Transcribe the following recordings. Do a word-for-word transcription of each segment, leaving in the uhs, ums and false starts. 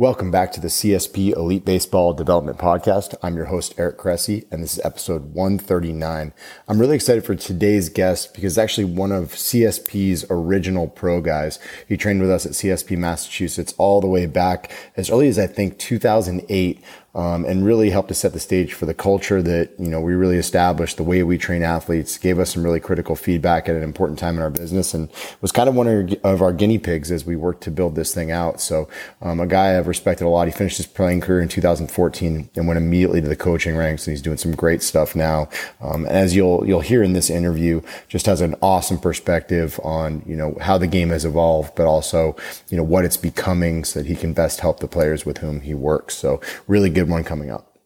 Welcome back to the C S P Elite Baseball Development Podcast. I'm your host, Eric Cressey, and this is episode one thirty-nine. I'm really excited for today's guest because it's actually one of C S P's original pro guys. He trained with us at C S P Massachusetts all the way back as early as, I think, two thousand eight. Um, and really helped to set the stage for the culture that, you know, we really established, the way we train athletes, gave us some really critical feedback at an important time in our business, and was kind of one of our, of our guinea pigs as we worked to build this thing out. So um, a guy I've respected a lot. He finished his playing career in two thousand fourteen and went immediately to the coaching ranks, and he's doing some great stuff now. Um, as you'll you'll hear in this interview, just has an awesome perspective on, you know, how the game has evolved, but also, you know, what it's becoming so that he can best help the players with whom he works. So really good one coming up.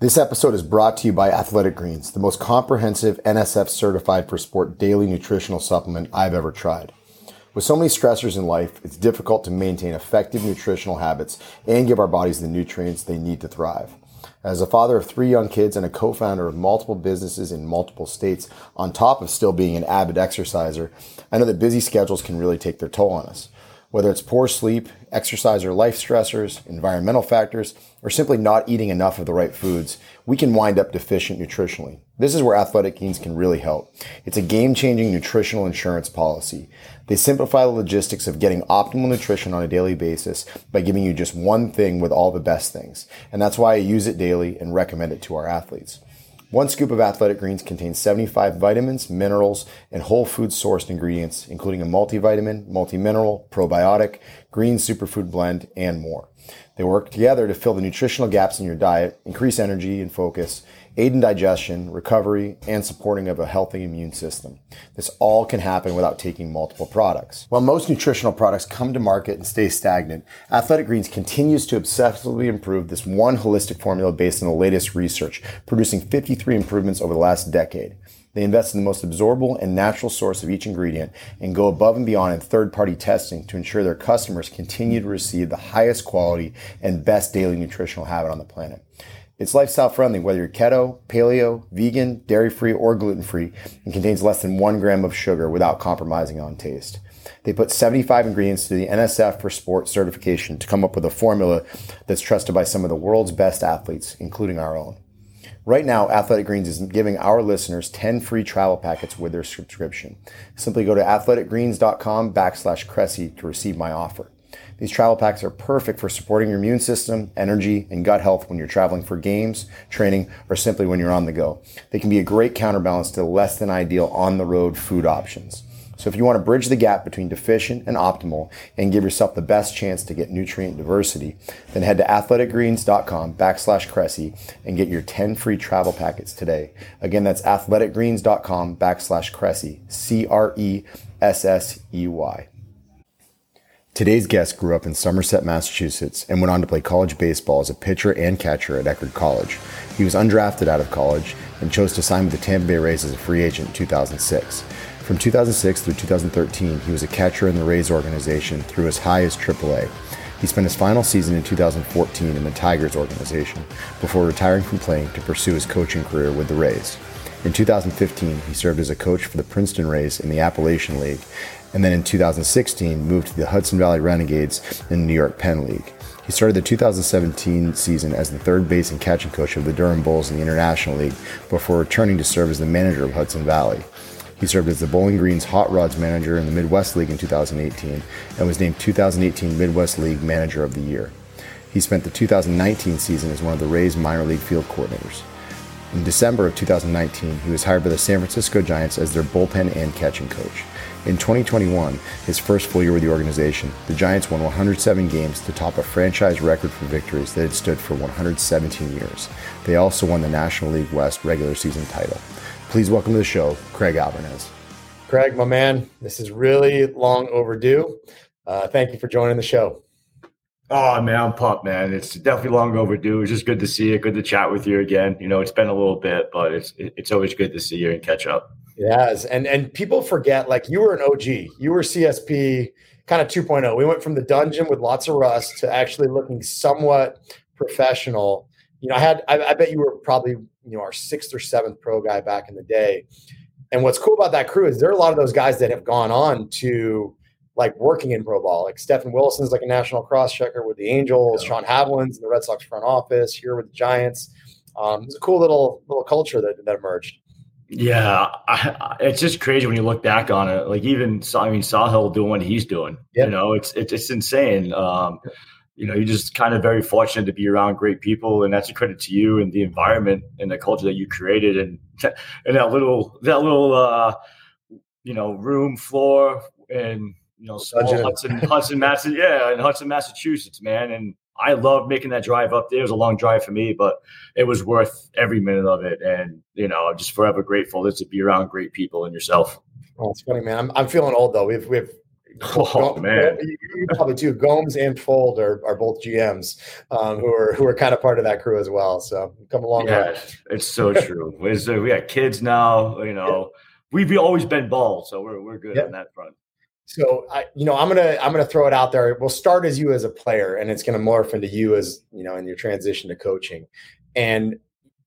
This episode is brought to you by Athletic Greens, the most comprehensive N S F certified for sport daily nutritional supplement I've ever tried. With so many stressors in life, it's difficult to maintain effective nutritional habits and give our bodies the nutrients they need to thrive. As a father of three young kids and a co-founder of multiple businesses in multiple states, on top of still being an avid exerciser, I know that busy schedules can really take their toll on us. Whether it's poor sleep, exercise or life stressors, environmental factors, or simply not eating enough of the right foods, we can wind up deficient nutritionally. This is where Athletic Greens can really help. It's a game-changing nutritional insurance policy. They simplify the logistics of getting optimal nutrition on a daily basis by giving you just one thing with all the best things. And that's why I use it daily and recommend it to our athletes. One scoop of Athletic Greens contains seventy-five vitamins, minerals, and whole food sourced ingredients, including a multivitamin, multimineral, probiotic, green superfood blend, and more. They work together to fill the nutritional gaps in your diet, increase energy and focus, aid in digestion, recovery, and supporting of a healthy immune system. This all can happen without taking multiple products. While most nutritional products come to market and stay stagnant, Athletic Greens continues to obsessively improve this one holistic formula based on the latest research, producing fifty-three improvements over the last decade. They invest in the most absorbable and natural source of each ingredient and go above and beyond in third-party testing to ensure their customers continue to receive the highest quality and best daily nutritional habit on the planet. It's lifestyle-friendly, whether you're keto, paleo, vegan, dairy-free, or gluten-free, and contains less than one gram of sugar without compromising on taste. They put seventy-five ingredients through the N S F for Sport certification to come up with a formula that's trusted by some of the world's best athletes, including our own. Right now, Athletic Greens is giving our listeners ten free travel packets with their subscription. Simply go to athletic greens dot com backslash Cressey to receive my offer. These travel packs are perfect for supporting your immune system, energy, and gut health when you're traveling for games, training, or simply when you're on the go. They can be a great counterbalance to less than ideal on-the-road food options. So if you want to bridge the gap between deficient and optimal and give yourself the best chance to get nutrient diversity, then head to athletic greens dot com backslash Cressey and get your ten free travel packets today. Again, that's athletic greens dot com backslash Cressey, C R E S S E Y. Today's guest grew up in Somerset, Massachusetts, and went on to play college baseball as a pitcher and catcher at Eckerd College. He was undrafted out of college and chose to sign with the Tampa Bay Rays as a free agent in two thousand six. From two thousand six through two thousand thirteen, he was a catcher in the Rays organization through as high as triple A. He spent his final season in two thousand fourteen in the Tigers organization before retiring from playing to pursue his coaching career with the Rays. In two thousand fifteen, he served as a coach for the Princeton Rays in the Appalachian League, and then in two thousand sixteen moved to the Hudson Valley Renegades in the New York-Penn League. He started the two thousand seventeen season as the third base and catching coach of the Durham Bulls in the International League before returning to serve as the manager of Hudson Valley. He served as the Bowling Green's Hot Rods manager in the Midwest League in two thousand eighteen and was named two thousand eighteen Midwest League Manager of the Year. He spent the two thousand nineteen season as one of the Rays minor league field coordinators. In December of two thousand nineteen, he was hired by the San Francisco Giants as their bullpen and catching coach. In twenty twenty-one, his first full year with the organization, the Giants won one hundred seven games to top a franchise record for victories that had stood for one hundred seventeen years. They also won the National League West regular season title. Please welcome to the show, Craig Alvarez. Craig, my man, this is really long overdue. Uh, thank you for joining the show. Oh, man, I'm pumped, man. It's definitely long overdue. It's just good to see you. Good to chat with you again. You know, it's been a little bit, but it's it's always good to see you and catch up. It has. And, and people forget, like, you were an O G. You were C S P kind of two point oh. We went from the dungeon with lots of rust to actually looking somewhat professional. You know, I had I, I bet you were probably, you know, our sixth or seventh pro guy back in the day. And what's cool about that crew is there are a lot of those guys that have gone on to like working in pro ball. Like Stephen Wilson's like a national cross checker with the Angels, yeah. Sean Havlins in the Red Sox front office, here with the Giants. Um, it's a cool little little culture that, that emerged. Yeah, I, it's just crazy when you look back on it. Like even I mean, Sahil doing what he's doing. Yep. You know, it's it's it's insane. Um, you know, you're just kind of very fortunate to be around great people, and that's a credit to you and the environment and the culture that you created, and and that little that little uh, you know room floor and you know small Hudson Hudson Mass yeah in Hudson Massachusetts, man, and. I love making that drive up there. It was a long drive for me, but it was worth every minute of it. And, you know, I'm just forever grateful to be around great people and yourself. Oh, it's funny, man. I'm, I'm feeling old, though. We've, we've, oh, Gomes, man. You, you probably too. Gomes and Fuld are, are both G Ms um, who are who are kind of part of that crew as well. So come along. Yeah, way. It's so true. It's, uh, we got kids now. You know, yeah. We've always been bald, so we're we're good yeah. on that front. So I, you know, I'm gonna I'm gonna throw it out there. We'll start as you as a player, and it's gonna morph into you as you know in your transition to coaching. And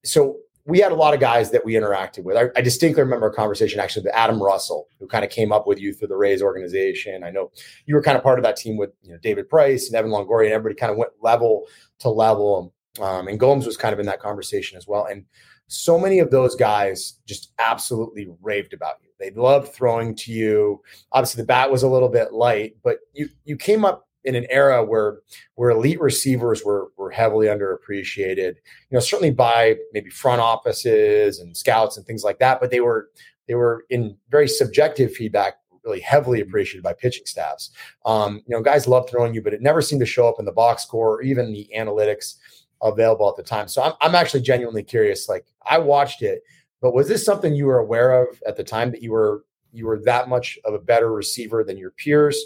so we had a lot of guys that we interacted with. I, I distinctly remember a conversation actually with Adam Russell, who kind of came up with you through the Rays organization. I know you were kind of part of that team with you know David Price and Evan Longoria, and everybody kind of went level to level. Um, and Gomes was kind of in that conversation as well. And so many of those guys just absolutely raved about you. They loved throwing to you. Obviously, the bat was a little bit light, but you you came up in an era where where elite receivers were were heavily underappreciated. You know, certainly by maybe front offices and scouts and things like that. But they were they were in very subjective feedback, really heavily appreciated by pitching staffs. Um, you know, guys loved throwing you, but it never seemed to show up in the box score or even the analytics available at the time. So I'm I'm actually genuinely curious. Like I watched it. But was this something you were aware of at the time that you were you were that much of a better receiver than your peers?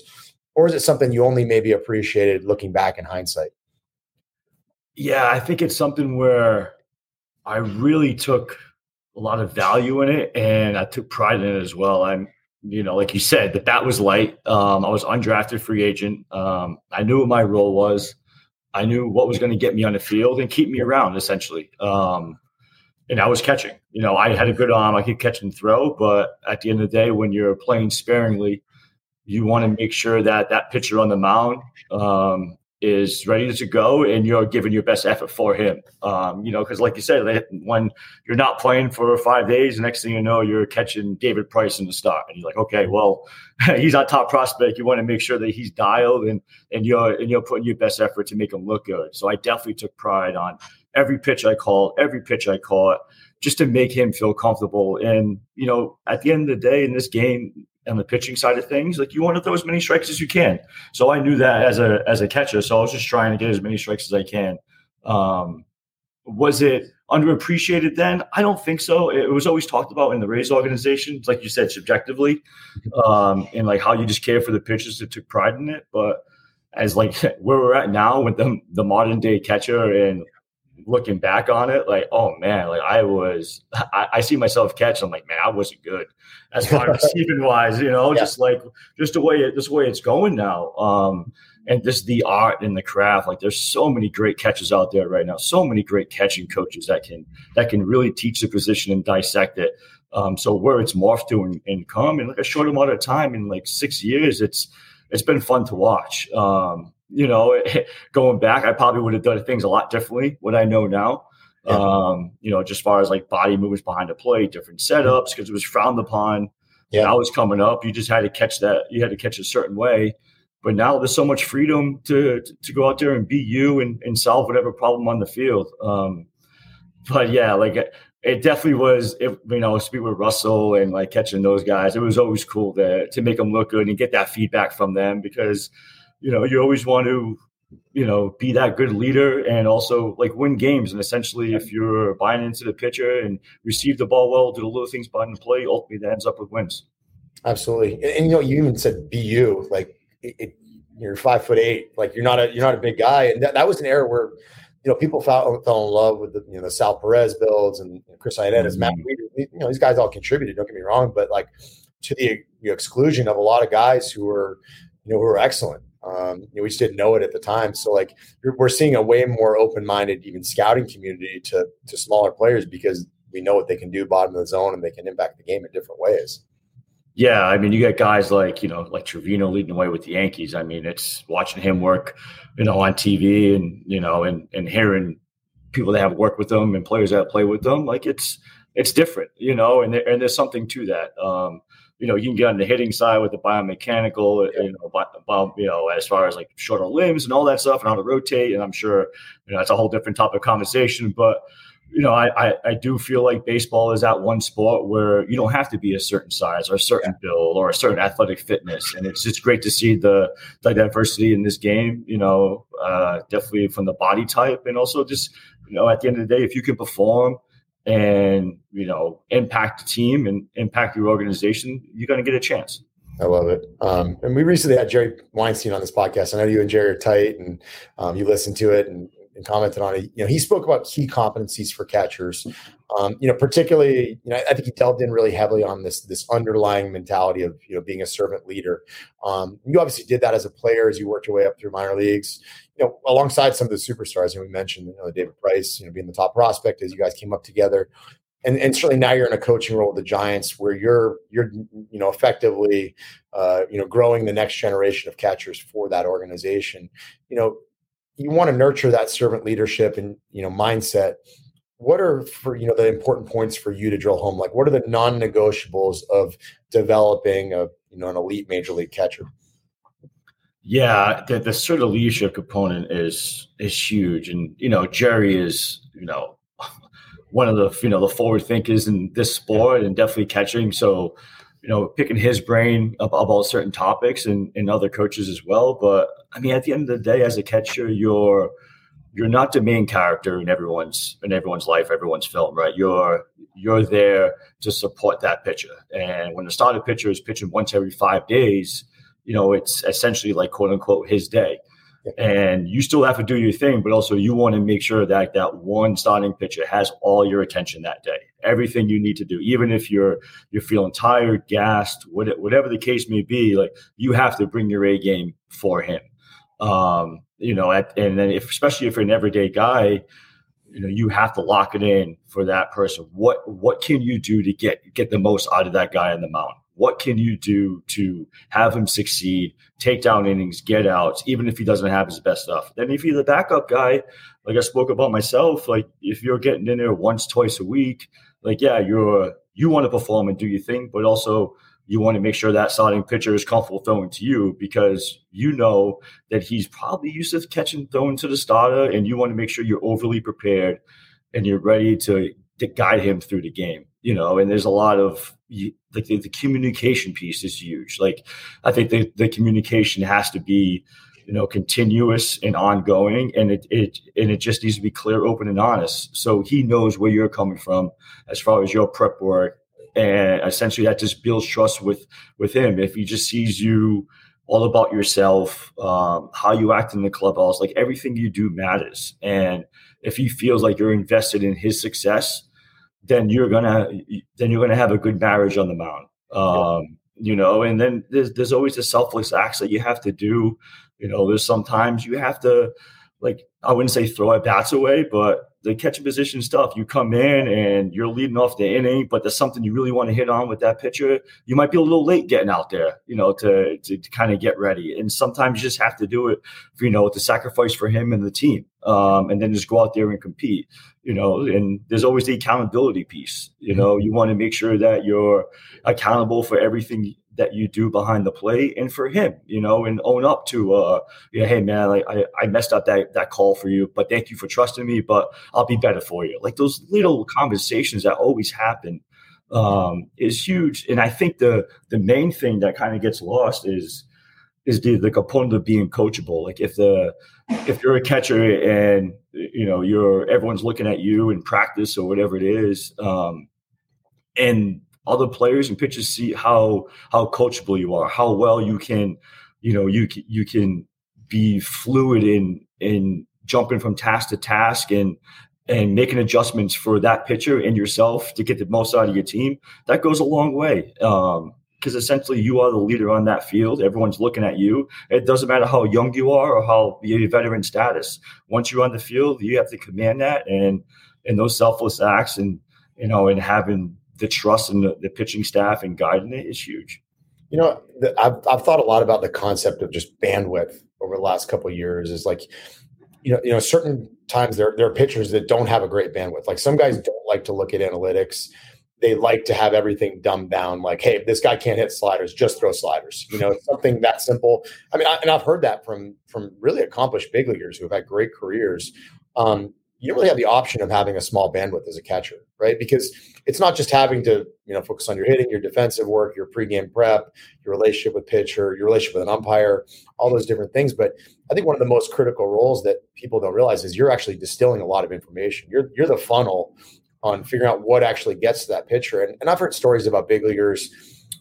Or is it something you only maybe appreciated looking back in hindsight? Yeah, I think it's something where I really took a lot of value in it, and I took pride in it as well. And, you know, like you said, the bat was light. Um, I was undrafted free agent. Um, I knew what my role was. I knew what was going to get me on the field and keep me around, essentially. Um And I was catching, you know, I had a good arm. I could catch and throw, but at the end of the day, when you're playing sparingly, you want to make sure that that pitcher on the mound um, is ready to go and you're giving your best effort for him. Um, you know, because like you said, when you're not playing for five days, the next thing you know, you're catching David Price in the start. And you're like, okay, well, he's our top prospect. You want to make sure that he's dialed and and you're and you're putting your best effort to make him look good. So I definitely took pride on every pitch I called, every pitch I caught, just to make him feel comfortable. And, you know, at the end of the day in this game, on the pitching side of things, like you want to throw as many strikes as you can. So I knew that as a as a catcher. So I was just trying to get as many strikes as I can. Um, was it underappreciated then? I don't think so. It was always talked about in the Rays organization, like you said, subjectively, um, and like how you just care for the pitchers that took pride in it. But as like where we're at now with the, the modern day catcher and looking back on it, like, oh man, like I was, I, I see myself catch. I'm like, man, I wasn't good as far as receiving wise, you know, yeah. just like, just the way it, this way it's going now. Um, and just the art and the craft, like there's so many great catches out there right now. So many great catching coaches that can, that can really teach the position and dissect it. Um, so where it's morphed to and, and come in like a short amount of time in like six years, it's, it's been fun to watch. Um, You know, going back, I probably would have done things a lot differently what I know now, yeah. um, you know, just as far as like body movements behind the plate, different setups, because it was frowned upon. Yeah. When I was coming up, you just had to catch that. You had to catch a certain way. But now there's so much freedom to to, to go out there and be you and, and solve whatever problem on the field. Um, but, yeah, like it definitely was, it, you know, speaking with Russell and like catching those guys, it was always cool to, to make them look good and get that feedback from them because – you know, you always want to, you know, be that good leader and also like win games. And essentially, if you're buying into the pitcher and receive the ball well, do the little things behind the play, ultimately that ends up with wins. Absolutely, and, and you know, you even said be you. Like it, it, you're five foot eight. Like you're not a you're not a big guy. And that, that was an era where, you know, people fell, fell in love with the you know the Sal Perez builds and Chris Iannettis, Matt Weeder. You know, these guys all contributed. Don't get me wrong, but like to the you know, exclusion of a lot of guys who were you know who were excellent. Um, you know, we just didn't know it at the time. So like we're seeing a way more open-minded, even scouting community to, to smaller players because we know what they can do bottom of the zone and they can impact the game in different ways. Yeah, I mean, you got guys like, you know, like Trevino leading the way with the Yankees. I mean, it's watching him work, you know, on T V and, you know, and, and hearing people that have worked with them and players that play with them. Like it's, it's different, you know, and there, and there's something to that. Um, you know, you can get on the hitting side with the biomechanical, you know, bi- bi- you know, as far as like shorter limbs and all that stuff and how to rotate. And I'm sure, you know, it's a whole different type of conversation, but you know, I, I, I do feel like baseball is that one sport where you don't have to be a certain size or a certain build or a certain athletic fitness. And it's just great to see the, the diversity in this game, you know, uh, definitely from the body type. And also just, you know, at the end of the day, if you can perform and, you know, impact the team and impact your organization, you're going to get a chance. I love it. Um, and we recently had Jerry Weinstein on this podcast. I know you and Jerry are tight and um, you listened to it and and commented on it. You know, he spoke about key competencies for catchers. Um, you know, particularly, you know, I think he delved in really heavily on this, this underlying mentality of, you know, being a servant leader. Um, you obviously did that as a player, as you worked your way up through minor leagues, you know, alongside some of the superstars. You know, we mentioned, you know, David Price, you know, being the top prospect as you guys came up together. And, and certainly now you're in a coaching role with the Giants where you're, you're, you know, effectively, uh, you know, growing the next generation of catchers for that organization. You know, you want to nurture that servant leadership and, you know, mindset. What are, for, you know, the important points for you to drill home? Like, what are the non-negotiables of developing a, you know, an elite major league catcher? Yeah, the, the sort of leadership component is, is huge. And, you know, Jerry is, you know, one of the, you know, the forward thinkers in this sport and definitely catching. So, you know, picking his brain about certain topics and, and other coaches as well. But I mean, at the end of the day, as a catcher, you're you're not the main character in everyone's in everyone's life, everyone's film, right? You're you're there to support that pitcher. And when the starter pitcher is pitching once every five days, you know, it's essentially like quote unquote his day. And you still have to do your thing, but also you want to make sure that that one starting pitcher has all your attention that day, everything you need to do, even if you're you're feeling tired, gassed, whatever the case may be, like you have to bring your A game for him. Um, you know, at, and then if, especially if you're an everyday guy, you know, you have to lock it in for that person. What what can you do to get get the most out of that guy on the mound? What can you do to have him succeed, take down innings, get outs, even if he doesn't have his best stuff? Then if you're the backup guy, like I spoke about myself, like if you're getting in there once, twice a week, like, yeah, you're you want to perform and do your thing, but also you want to make sure that starting pitcher is comfortable throwing to you because you know that he's probably used to catching throwing to the starter, and you want to make sure you're overly prepared and you're ready to, to guide him through the game. You know, and there's a lot of like the, the communication piece is huge. Like, I think the, the communication has to be, you know, continuous and ongoing, and it, it and it just needs to be clear, open, and honest. So he knows where you're coming from as far as your prep work, and essentially that just builds trust with with him. If he just sees you all about yourself, um, how you act in the clubhouse, like everything you do matters, and if he feels like you're invested in his success, then you're gonna then you're gonna have a good marriage on the mound, um, you know. And then there's there's always the selfless acts that you have to do. You know, there's sometimes you have to, like, I wouldn't say throw at bats away, but the catching position stuff. You come in and you're leading off the inning, but there's something you really want to hit on with that pitcher. You might be a little late getting out there, you know, to to, to kind of get ready. And sometimes you just have to do it, for, you know, to sacrifice for him and the team. Um, and then just go out there and compete, you know, and there's always the accountability piece. You know, you want to make sure that you're accountable for everything that you do behind the plate and for him, you know, and own up to, uh, you know, hey man, like I, I messed up that, that call for you, but thank you for trusting me, but I'll be better for you. Like those little conversations that always happen, um, is huge. And I think the, the main thing that kind of gets lost is, is the, the component of being coachable. Like if the, if you're a catcher and you know, you're, everyone's looking at you in practice or whatever it is. Um, and other players and pitchers see how, how coachable you are, how well you can, you know, you can, you can be fluid in, in jumping from task to task and, and making adjustments for that pitcher and yourself to get the most out of your team. That goes a long way. Um, Because essentially you are the leader on that field. Everyone's looking at you. It doesn't matter how young you are or how your veteran status. Once you're on the field, you have to command that and and those selfless acts and you know and having the trust in the, the pitching staff and guiding it is huge. You know, the, I've, I've thought a lot about the concept of just bandwidth over the last couple of years. Is like, you know, you know, certain times there, there are pitchers that don't have a great bandwidth. Like some guys don't like to look at analytics. They like to have everything dumbed down. Like, hey, if this guy can't hit sliders, just throw sliders. You know, something that simple. I mean, I, and I've heard that from from really accomplished big leaguers who have had great careers. Um, you don't really have the option of having a small bandwidth as a catcher, right? Because it's not just having to, you know, focus on your hitting, your defensive work, your pregame prep, your relationship with pitcher, your relationship with an umpire, all those different things. But I think one of the most critical roles that people don't realize is you're actually distilling a lot of information. You're you're the funnel on figuring out what actually gets to that pitcher. And, and I've heard stories about big leaguers,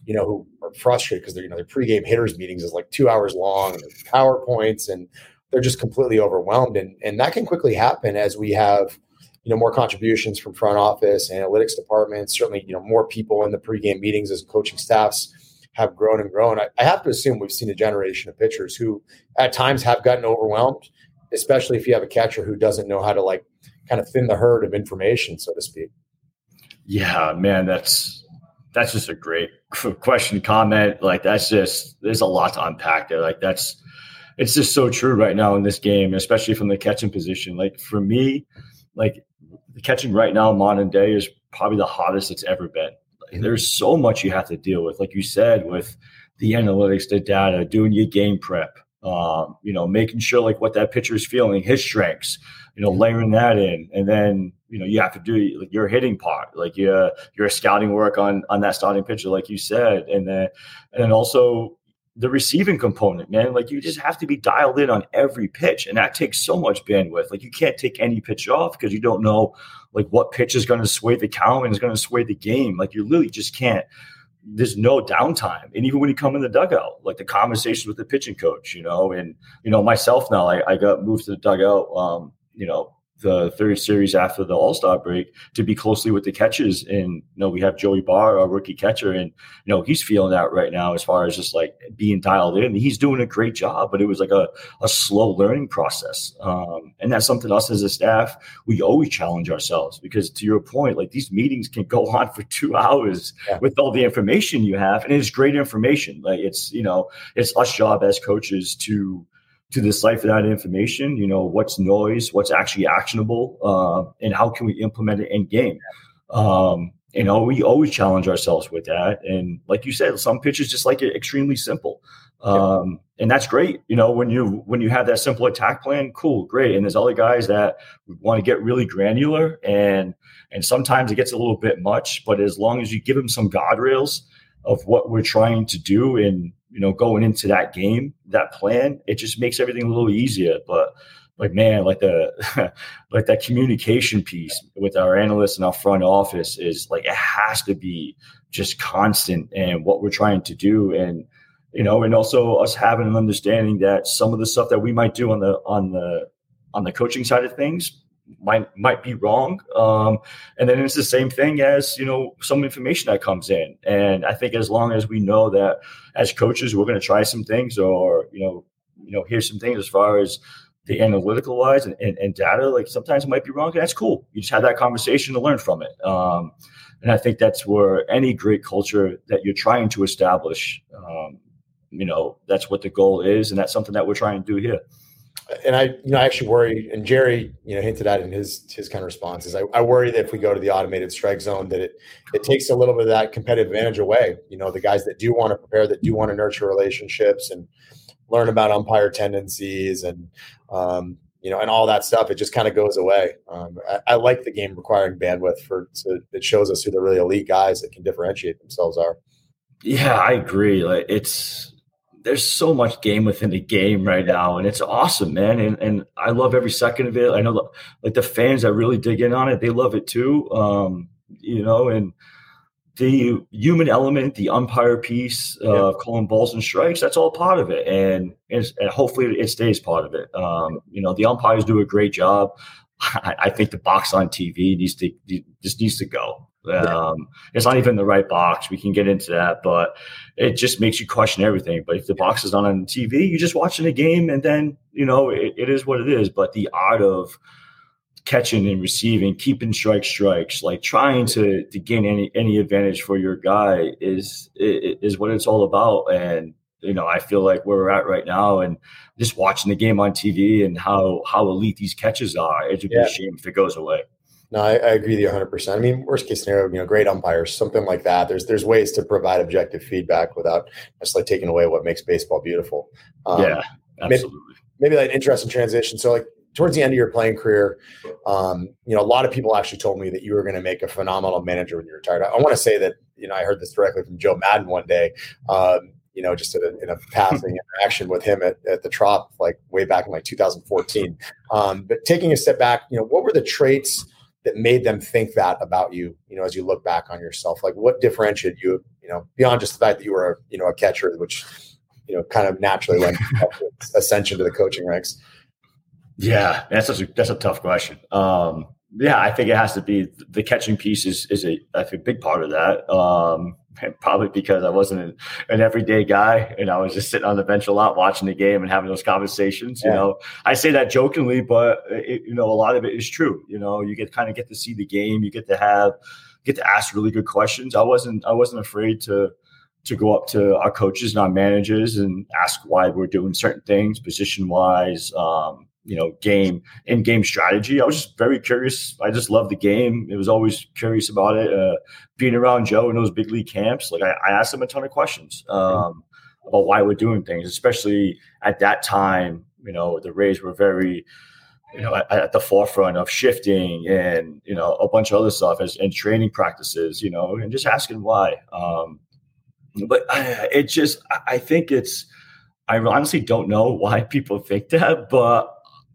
you know, who are frustrated because they're, you know, their pregame hitters meetings is like two hours long, and there's PowerPoints, and they're just completely overwhelmed. And, and that can quickly happen as we have, you know, more contributions from front office, analytics departments, certainly, you know, more people in the pregame meetings as coaching staffs have grown and grown. I, I have to assume we've seen a generation of pitchers who at times have gotten overwhelmed, especially if you have a catcher who doesn't know how to like kind of thin the herd of information, so to speak. Yeah, man, that's that's just a great question, comment. Like that's just, there's a lot to unpack there. Like that's, it's just so true right now in this game, especially from the catching position. Like for me, like the catching right now, modern day, is probably the hottest it's ever been. Like, there's so much you have to deal with, like you said, with the analytics, the data, doing your game prep. Um, you know, making sure like what that pitcher is feeling, his strengths, you know, layering that in. And then, you know, you have to do like your hitting part, like your, your scouting work on, on that starting pitcher, like you said. And then, and then also the receiving component, man, like you just have to be dialed in on every pitch. And that takes so much bandwidth. Like you can't take any pitch off because you don't know like what pitch is going to sway the count and is going to sway the game. Like you really just can't. There's no downtime. And even when you come in the dugout, like the conversations with the pitching coach, you know, and, you know, myself now, I, I got moved to the dugout, um, you know, the third series after the All-Star break to be closely with the catchers. And, you know, we have Joey Barr, our rookie catcher, and, you know, he's feeling that right now as far as just like being dialed in. He's doing a great job, but it was like a, a slow learning process. Um, and that's something us as a staff, we always challenge ourselves because to your point, like these meetings can go on for two hours yeah. with all the information you have. And it's great information. Like it's, you know, it's us job as coaches to, to decipher that information, you know, what's noise, what's actually actionable, uh, and how can we implement it in game? Um, you know, we always challenge ourselves with that. And like you said, some pitches just like it extremely simple. Um, and that's great. You know, when you, when you have that simple attack plan, cool, great. And there's other guys that want to get really granular and, and sometimes it gets a little bit much, but as long as you give them some guardrails of what we're trying to do and, you know, going into that game, that plan, it just makes everything a little easier. But like, man, like the, like that communication piece with our analysts and our front office is like, it has to be just constant and what we're trying to do. And, you know, and also us having an understanding that some of the stuff that we might do on the, on the, on the coaching side of things might, might be wrong. Um, and then it's the same thing as, you know, some information that comes in. And I think as long as we know that as coaches, we're going to try some things or, you know, you know, hear some things as far as the analytical wise and, and, and data, like sometimes it might be wrong. That's cool. You just have that conversation to learn from it. Um, and I think that's where any great culture that you're trying to establish, um, you know, that's what the goal is. And that's something that we're trying to do here. And I, you know, I actually worry, and Jerry, you know, hinted at in his his kind of responses. I, I worry that if we go to the automated strike zone, that it it takes a little bit of that competitive advantage away. You know, the guys that do want to prepare, that do want to nurture relationships and learn about umpire tendencies and um, you know, and all that stuff, it just kind of goes away. Um, I, I like the game requiring bandwidth for so it shows us who the really elite guys that can differentiate themselves are. Yeah, I agree. Like it's. There's so much game within the game right now, and it's awesome, man. And and I love every second of it. I know, the, like the fans that really dig in on it, they love it too. Um, you know, and the human element, the umpire piece, uh, yeah. calling balls and strikes—that's all part of it, and and hopefully it stays part of it. Um, you know, the umpires do a great job. I, I think the box on T V needs to just needs to go. Um, it's not even the right box. We can get into that, but it just makes you question everything. But if the box is not on T V, you're just watching a game and then, you know, it, it is what it is. But the art of catching and receiving, keeping strike strikes, like trying to to gain any any advantage for your guy is is what it's all about. And you know, I feel like where we're at right now, and just watching the game on T V and how how elite these catches are, it would yeah. be a shame if it goes away. No, I, I agree with you one hundred percent. I mean, worst case scenario, you know, great umpires, something like that. There's there's ways to provide objective feedback without just like taking away what makes baseball beautiful. Um, yeah, absolutely. Maybe, maybe like an interesting transition. So like towards the end of your playing career, um, you know, a lot of people actually told me that you were going to make a phenomenal manager when you retired. I, I want to say that, you know, I heard this directly from Joe Madden one day. Um, you know, just in a, in a passing interaction with him at, at the Trop, like way back in like two thousand fourteen. Um, but taking a step back, you know, what were the traits that made them think that about you, you know, as you look back on yourself? Like what differentiated you, you know, beyond just the fact that you were, you know, a catcher, which, you know, kind of naturally led to ascension to the coaching ranks? Yeah, that's a, that's a tough question. Um, yeah, I think it has to be the catching piece is, is a, I think, a big part of that. Um, And probably because I wasn't an, an everyday guy, and I was just sitting on the bench a lot, watching the game and having those conversations. Yeah. You know, I say that jokingly, but it, you know, a lot of it is true. You know, you get kind of get to see the game, you get to have, get to ask really good questions. I wasn't, I wasn't afraid to to go up to our coaches and our managers and ask why we're doing certain things, position wise. Um, you know, game in game strategy. I was just very curious. I just loved the game. It was always curious about it. Uh, being around Joe in those big league camps, like I, I asked him a ton of questions um, about why we're doing things, especially at that time. You know, the Rays were very, you know, at, at the forefront of shifting and, you know, a bunch of other stuff as, and training practices, you know, and just asking why. Um, but I, it just, I think it's, I honestly don't know why people think that, but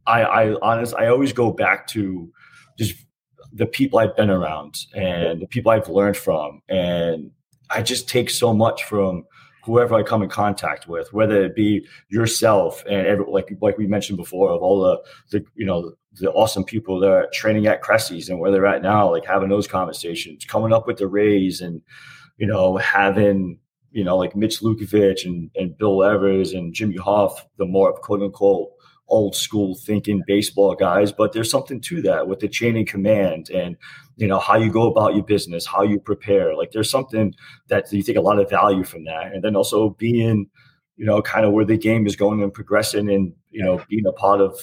I, I honestly, I always go back to just the people I've been around and the people I've learned from. And I just take so much from whoever I come in contact with, whether it be yourself and every, like, like we mentioned before, of all the, the, you know, the awesome people that are training at Cressey's and where they're at now, like having those conversations, coming up with the Rays and, you know, having, you know, like Mitch Lukovich and, and Bill Evers and Jimmy Hoff, the more quote unquote old school thinking baseball guys, but there's something to that with the chain of command and, you know, how you go about your business, how you prepare. Like there's something that you take a lot of value from that. And then also being, you know, kind of where the game is going and progressing and, you know, being a part of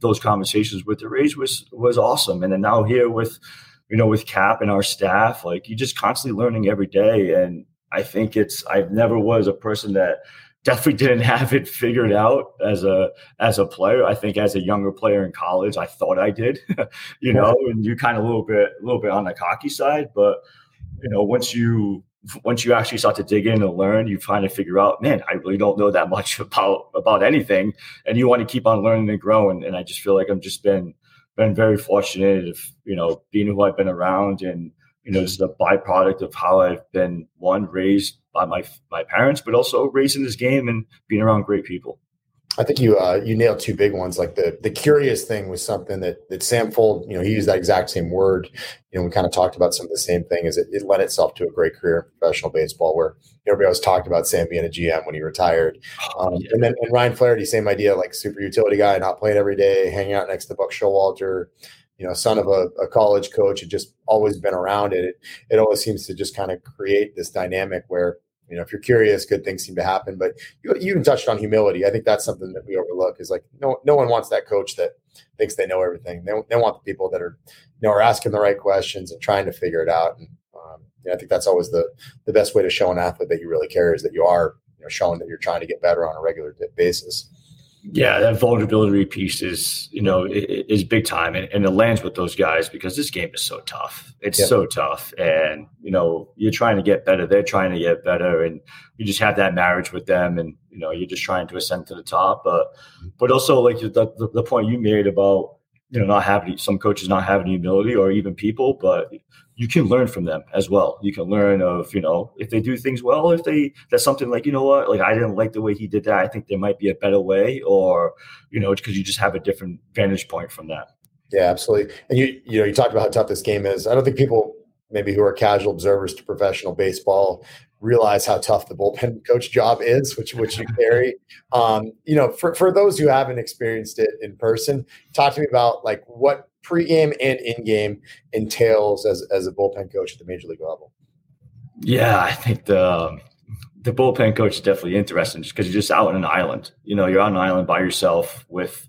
those conversations with the Rays was, was awesome. And then now here with, you know, with Cap and our staff, like you're just constantly learning every day. And I think it's, I've never was a person that, definitely didn't have it figured out as a as a player. I think as a younger player in college, I thought I did, you know, and you kind of a little bit a little bit on the cocky side. But, you know, once you once you actually start to dig in and learn, you kind of figure out, man, I really don't know that much about about anything. And you want to keep on learning and growing. And I just feel like I've just been been very fortunate of, you know, being who I've been around and, you know, just a byproduct of how I've been, one, raised by my my parents, but also raising this game and being around great people. I think you uh, you nailed two big ones. Like the the curious thing was something that that Sam Fuld, you know, he used that exact same word. You know, we kind of talked about some of the same thing. Is it, it led itself to a great career in professional baseball, where everybody always talked about Sam being a G M when he retired. Um, oh, yeah. And then and Ryan Flaherty, same idea, like super utility guy, not playing every day, hanging out next to Buck Showalter. You know, son of a, a college coach, had just always been around it. it. It always seems to just kind of create this dynamic where, you know, if you're curious, good things seem to happen. But you, you touched on humility. I think that's something that we overlook is like, no, no one wants that coach that thinks they know everything. They, they want the people that are, you know, are asking the right questions and trying to figure it out. And um, you know, I think that's always the, the best way to show an athlete that you really care is that you are, you know, showing that you're trying to get better on a regular basis. Yeah, that vulnerability piece is, you know, is big time, and, and it lands with those guys because this game is so tough. It's yeah. so tough, and you know, you're trying to get better. They're trying to get better, and you just have that marriage with them, and you know, you're just trying to ascend to the top. But, but also, like the, the, the point you made about, you know, not having some coaches not having humility or even people, but you can learn from them as well. You can learn of, you know, if they do things well, if they, that's something like, you know what, like I didn't like the way he did that. I think there might be a better way, or, you know, because you just have a different vantage point from that. Yeah, absolutely. And you, you know, you talked about how tough this game is. I don't think people maybe who are casual observers to professional baseball realize how tough the bullpen coach job is, which which you carry. Um, you know, for, for those who haven't experienced it in person, talk to me about like what pregame and in-game entails as as a bullpen coach at the major league level? Yeah, I think the the bullpen coach is definitely interesting just because you're just out on an island. You know, you're on an island by yourself with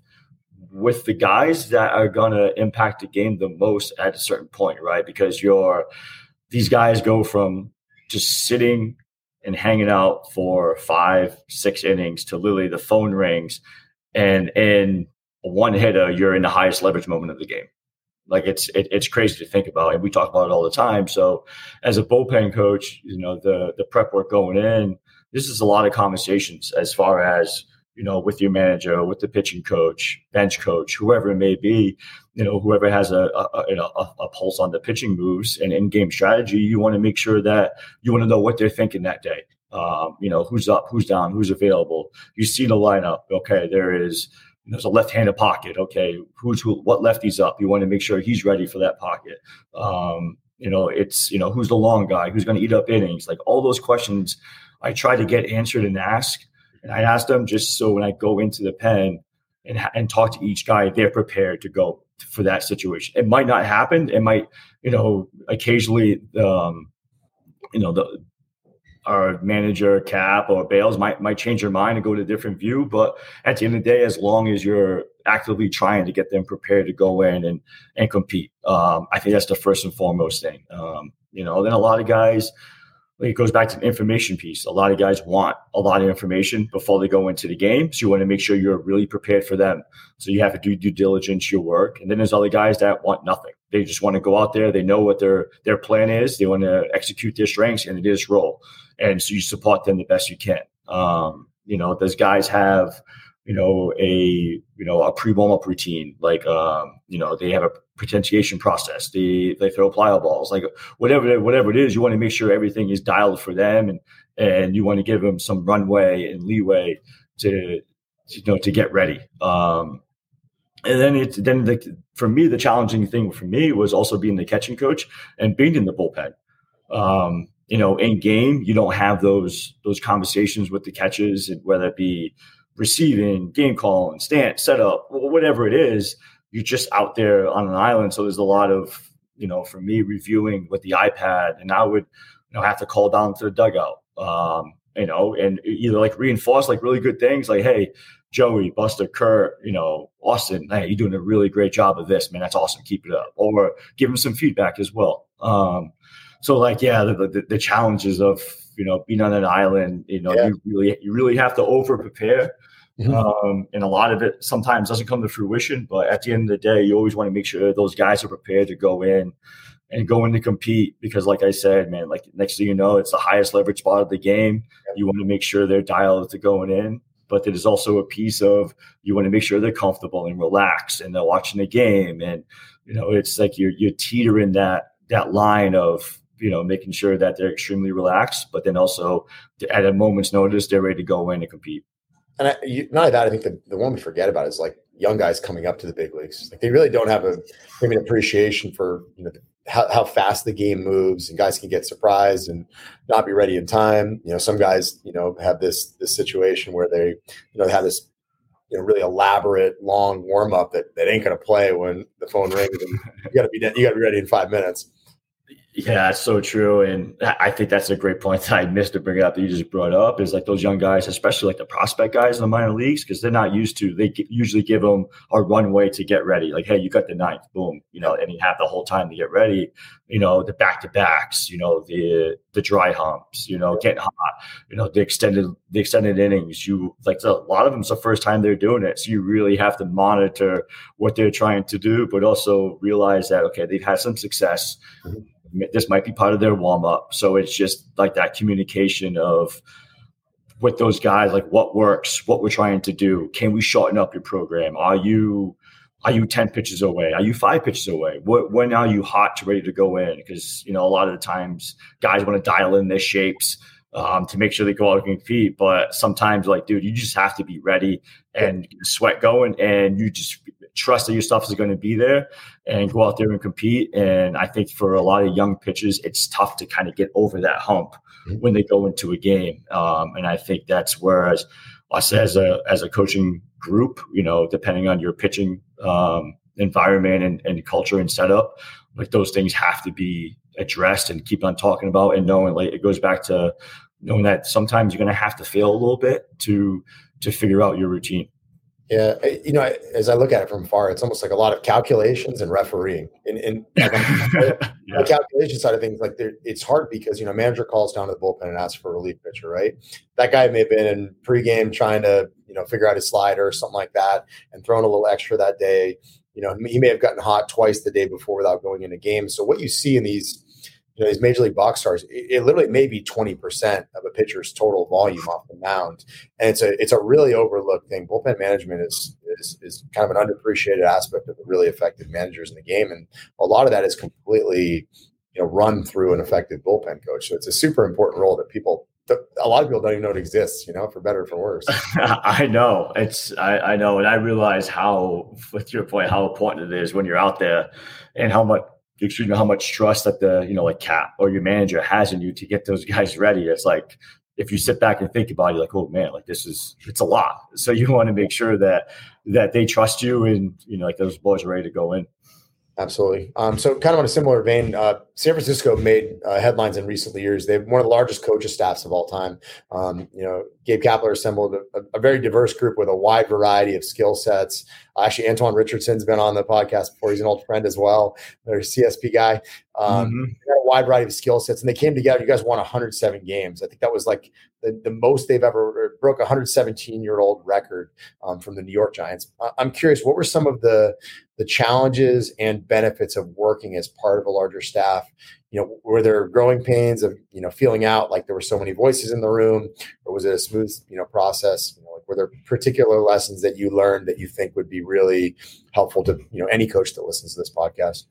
with the guys that are going to impact the game the most at a certain point, right? Because you're these guys go from just sitting and hanging out for five, six innings to literally the phone rings, and in one hitter, you're in the highest leverage moment of the game. Like it's it, it's crazy to think about, and we talk about it all the time. So as a bullpen coach, you know, the the prep work going in, this is a lot of conversations as far as, you know, with your manager, with the pitching coach, bench coach, whoever it may be, you know, whoever has a, a, a, a pulse on the pitching moves and in-game strategy, you want to make sure that you want to know what they're thinking that day. Um, you know, who's up, who's down, who's available. You see the lineup. Okay, there is there's a left-handed pocket. Okay, who's who, what lefty's up? You want to make sure he's ready for that pocket. Um, you know, it's, you know, who's the long guy? Who's going to eat up innings? Like all those questions I try to get answered and ask. And I ask them just so when I go into the pen and and talk to each guy, they're prepared to go for that situation. It might not happen. It might, you know, occasionally, um, you know, the, our manager Cap or Bales might might change their mind and go to a different view. But at the end of the day, as long as you're actively trying to get them prepared to go in and and compete, um, I think that's the first and foremost thing. Um, you know, then a lot of guys. It goes back to the information piece. A lot of guys want a lot of information before they go into the game. So you want to make sure you're really prepared for them. So you have to do due diligence, your work. And then there's other guys that want nothing. They just want to go out there. They know what their their plan is. They want to execute their strengths and it is roll. And so you support them the best you can. Um, you know, those guys have, you know, a, you know, a pre-warm-up routine. Like, um, you know, they have a potentiation process. They they throw plyo balls, like whatever whatever it is. You want to make sure everything is dialed for them, and and you want to give them some runway and leeway to, you know, to get ready. Um, and then it's then the, for me the challenging thing for me was also being the catching coach and being in the bullpen. Um, you know, in game you don't have those those conversations with the catches, and whether it be receiving, game call, and stance, setup, whatever it is. You're just out there on an island. So there's a lot of, you know, for me reviewing with the iPad, and I would, you know, have to call down to the dugout, um, you know, and either like reinforce like really good things like, hey, Joey, Buster, Kurt, you know, Austin, hey, you're doing a really great job of this, man. That's awesome. Keep it up. Or give them some feedback as well. Um, so like, yeah, the, the, the challenges of, you know, being on an island, you know, yeah. you really, you really have to over prepare. Mm-hmm. Um, and a lot of it sometimes doesn't come to fruition, but at the end of the day, you always want to make sure those guys are prepared to go in and go in to compete. Because like I said, man, like next thing you know, it's the highest leverage spot of the game. You want to make sure they're dialed to going in, but there's also a piece of, you want to make sure they're comfortable and relaxed and they're watching the game. And, you know, it's like you're, you're teetering that, that line of, you know, making sure that they're extremely relaxed, but then also at a moment's notice, they're ready to go in and compete. And I, you, not only that, I think the, the one we forget about is like young guys coming up to the big leagues. Like they really don't have a I mean, appreciation for, you know, how, how fast the game moves, and guys can get surprised and not be ready in time. You know, some guys, you know, have this this situation where they, you know, they have this, you know, really elaborate long warm up that, that ain't going to play when the phone rings. And you got to be you got to be ready in five minutes. Yeah, that's so true. And I think that's a great point that I missed to bring up that you just brought up is like those young guys, especially like the prospect guys in the minor leagues, because they're not used to, they usually give them a runway to get ready. Like, hey, you got the ninth, boom, you know, and you have the whole time to get ready, you know, the back-to-backs, you know, the the dry humps, you know, getting hot, you know, the extended, the extended innings. You like a lot of them, it's the first time they're doing it. So you really have to monitor what they're trying to do, but also realize that, okay, they've had some success. Mm-hmm. This might be part of their warm up. So it's just like that communication of with those guys, like what works, what we're trying to do. Can we shorten up your program? Are you, are you ten pitches away? Are you five pitches away? What, when are you hot to ready to go in? Because, you know, a lot of the times guys want to dial in their shapes um, to make sure they go out and compete. But sometimes like, dude, you just have to be ready and sweat going, and you just trust that your stuff is going to be there and go out there and compete. And I think for a lot of young pitchers, it's tough to kind of get over that hump when they go into a game. Um, and I think that's where as us as a, as a coaching group, you know, depending on your pitching um, environment and, and culture and setup, like those things have to be addressed and keep on talking about and knowing, like, it goes back to knowing that sometimes you're going to have to fail a little bit to, to figure out your routine. Yeah. You know, as I look at it from far, it's almost like a lot of calculations and refereeing. And, and like the yeah. calculation side of things, like it's hard because, you know, manager calls down to the bullpen and asks for a relief pitcher, right? That guy may have been in pregame trying to, you know, figure out his slider or something like that and throwing a little extra that day. You know, he may have gotten hot twice the day before without going into games. So what you see in these, you know, these major league box stars, it, it literally may be twenty percent of a pitcher's total volume off the mound. And it's a, it's a really overlooked thing. Bullpen management is, is, is kind of an underappreciated aspect of the really effective managers in the game. And a lot of that is completely, you know, run through an effective bullpen coach. So it's a super important role that people, a lot of people don't even know it exists, you know, for better or for worse. I know it's, I, I know. And I realize how, with your point, how important it is when you're out there and how much, excuse me, how much trust that the, you know, like Cap or your manager has in you to get those guys ready. It's like, if you sit back and think about it, you're like, oh man, like this is, it's a lot. So you want to make sure that, that they trust you and, you know, like those boys are ready to go in. Absolutely. Um, so kind of on a similar vein, uh, San Francisco made uh, headlines in recent years. They have one of the largest coaches staffs of all time. Um, you know, Gabe Kapler assembled a, a very diverse group with a wide variety of skill sets. Actually, Antoine Richardson's been on the podcast before. He's an old friend as well. They're a C S P guy. Um, mm-hmm. They had a wide variety of skill sets, and they came together. You guys won one hundred seven games. I think that was like the, the most they've ever broke a one hundred seventeen-year-old record um, from the New York Giants. I, I'm curious, what were some of the the challenges and benefits of working as part of a larger staff? You know, were there growing pains of, you know, feeling out like there were so many voices in the room, or was it a smooth, you know, process? You know, like, were there particular lessons that you learned that you think would be really helpful to, you know, any coach that listens to this podcast?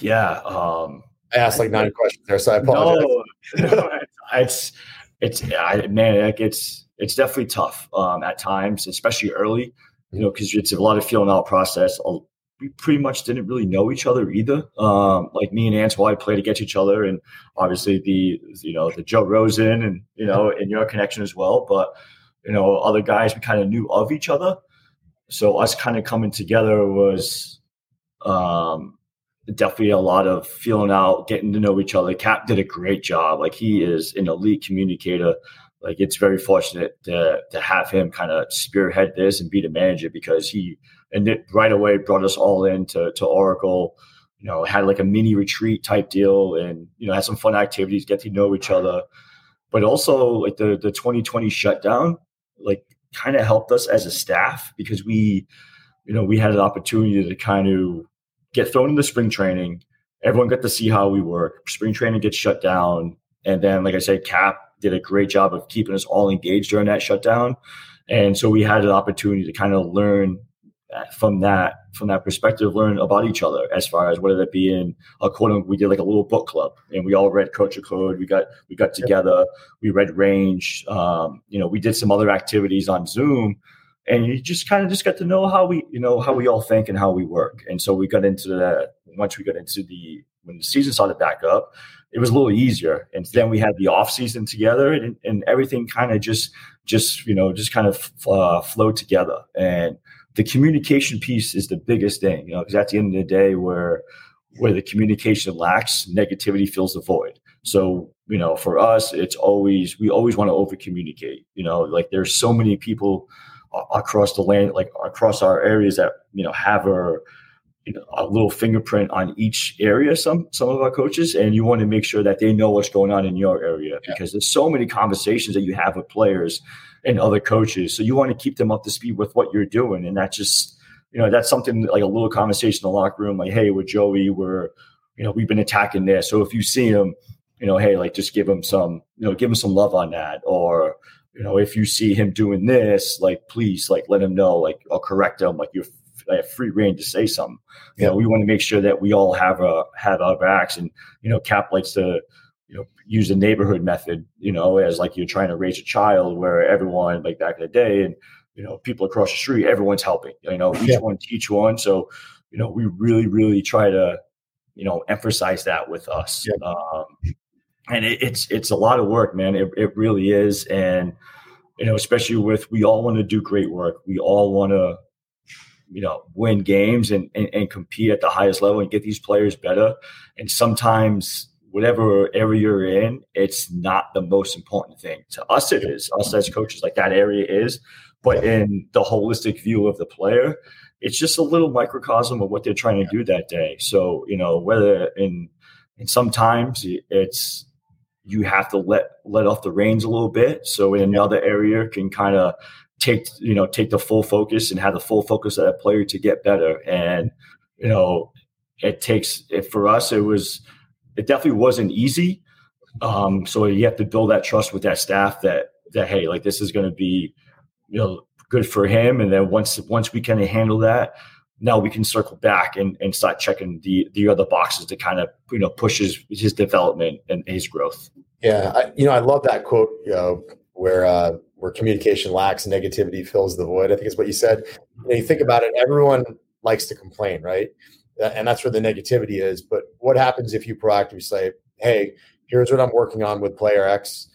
Yeah. Um, I asked like nine questions there, so I apologize. No, no, it's, it's, I, man, like it's, it's definitely tough um, at times, especially early, you know, because it's a lot of feeling out process. We pretty much didn't really know each other either. Um, like me and Antoine played against each other, and obviously the, you know, the Joe Rosen and, you know, and your connection as well. But, you know, other guys, we kind of knew of each other. So us kind of coming together was, um, definitely a lot of feeling out, getting to know each other. Cap did a great job. Like, he is an elite communicator. Like, it's very fortunate to, to have him kind of spearhead this and be the manager, because he and it right away brought us all in to, to Oracle, you know, had like a mini retreat type deal and, you know, had some fun activities, get to know each other. But also like the, the twenty twenty shutdown, like kind of helped us as a staff, because we, you know, we had an opportunity to kind of get thrown into spring training. Everyone got to see how we work. Spring training gets shut down. And then, like I said, Cap did a great job of keeping us all engaged during that shutdown. And so we had an opportunity to kind of learn from that, from that perspective, learn about each other, as far as whether that be in a quote, we did like a little book club and we all read Culture Code. We got, we got together, we read Range. Um, you know, we did some other activities on Zoom, and you just kind of just got to know how we, you know, how we all think and how we work. And so we got into that. Once we got into the, when the season started back up, it was a little easier. And then we had the off season together, and, and everything kind of just, just, you know, just kind of uh, flowed together. And the communication piece is the biggest thing, you know, because at the end of the day, where, where the communication lacks, negativity fills the void. So, you know, for us, it's always, we always want to over communicate, you know, like there's so many people across the land, like across our areas that, you know, have our, you know, a little fingerprint on each area, some some of our coaches, and you want to make sure that they know what's going on in your area, because yeah. there's so many conversations that you have with players and other coaches. So you want to keep them up to speed with what you're doing. And that's just, you know, that's something like a little conversation in the locker room, like, hey, with Joey, we're, you know, we've been attacking this. So if you see him, you know, hey, like just give him some, you know, give him some love on that. Or, you know, if you see him doing this, like, please, like, let him know, like, I'll correct him. Like, you're have free reign to say something. You know, we want to make sure that we all have a have our backs. And, you know, Cap likes to, you know, use the neighborhood method, you know, as like you're trying to raise a child, where everyone, like back in the day, and, you know, people across the street, everyone's helping, you know, each yeah. one teach one. So, you know, we really, really try to, you know, emphasize that with us. Yeah. Um, and it, it's it's a lot of work, man. It, it really is. And, you know, especially with, we all want to do great work. We all want to, you know, win games and, and, and compete at the highest level and get these players better. And sometimes whatever area you're in, it's not the most important thing. To us, it is. Us as coaches, like that area is. But in the holistic view of the player, it's just a little microcosm of what they're trying to do that day. So, you know, whether in and sometimes it's you have to let let off the reins a little bit. So in another area can kind of take, you know, take the full focus and have the full focus of that player to get better. And, you know, it takes it for us. It was it definitely wasn't easy. Um, so you have to build that trust with that staff that that, hey, like this is going to be, you know, good for him. And then once once we kind of handle that, now we can circle back and, and start checking the the other boxes to kind of, you know, push his, his development and his growth. Yeah, I, you know, I love that quote, you know, where uh, where communication lacks, negativity fills the void. I think is what you said. You know, you think about it, everyone likes to complain, right? And that's where the negativity is. But what happens if you proactively say, hey, here's what I'm working on with player X,